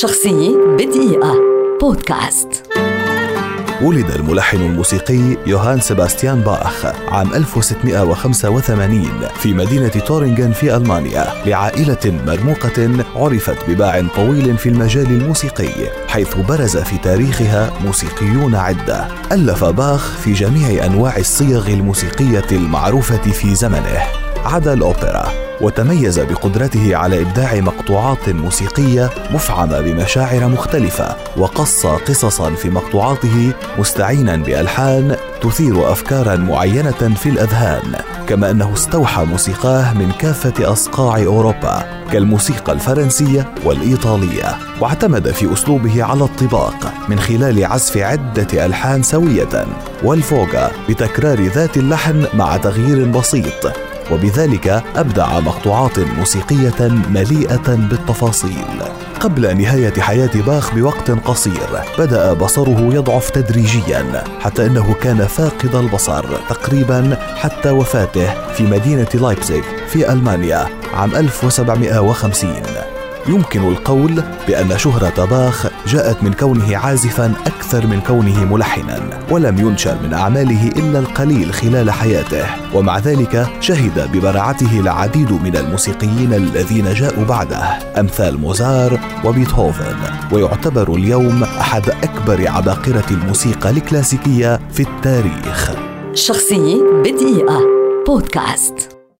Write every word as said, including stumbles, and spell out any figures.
شخصية بدقيقة بودكاست. ولد الملحن الموسيقي يوهان سباستيان باخ عام ألف وستمئة وخمسة وثمانين في مدينة تورنغن في ألمانيا لعائلة مرموقة عرفت بباع طويل في المجال الموسيقي، حيث برز في تاريخها موسيقيون عدة. ألف باخ في جميع أنواع الصيغ الموسيقية المعروفة في زمنه عدا الأوبرا، وتميز بقدرته على إبداع مقطوعات موسيقية مفعمة بمشاعر مختلفة، وقص قصصا في مقطوعاته مستعينا بألحان تثير أفكارا معينة في الأذهان. كما أنه استوحى موسيقاه من كافة أصقاع أوروبا كالموسيقى الفرنسية والإيطالية، واعتمد في أسلوبه على الطباق من خلال عزف عدة ألحان سوية والفوغا بتكرار ذات اللحن مع تغيير بسيط، وبذلك أبدع مقطوعات موسيقية مليئة بالتفاصيل. قبل نهاية حياة باخ بوقت قصير بدأ بصره يضعف تدريجيا، حتى أنه كان فاقد البصر تقريبا حتى وفاته في مدينة لايبزيغ في ألمانيا عام ألف وسبعمئة وخمسين. يمكن القول بأن شهرة باخ جاءت من كونه عازفاً أكثر من كونه ملحناً، ولم ينشر من أعماله إلا القليل خلال حياته، ومع ذلك شهد ببراعته العديد من الموسيقيين الذين جاءوا بعده أمثال موزار وبيتهوفن، ويعتبر اليوم أحد أكبر عباقرة الموسيقى الكلاسيكية في التاريخ. شخصية بدقيقة بودكاست.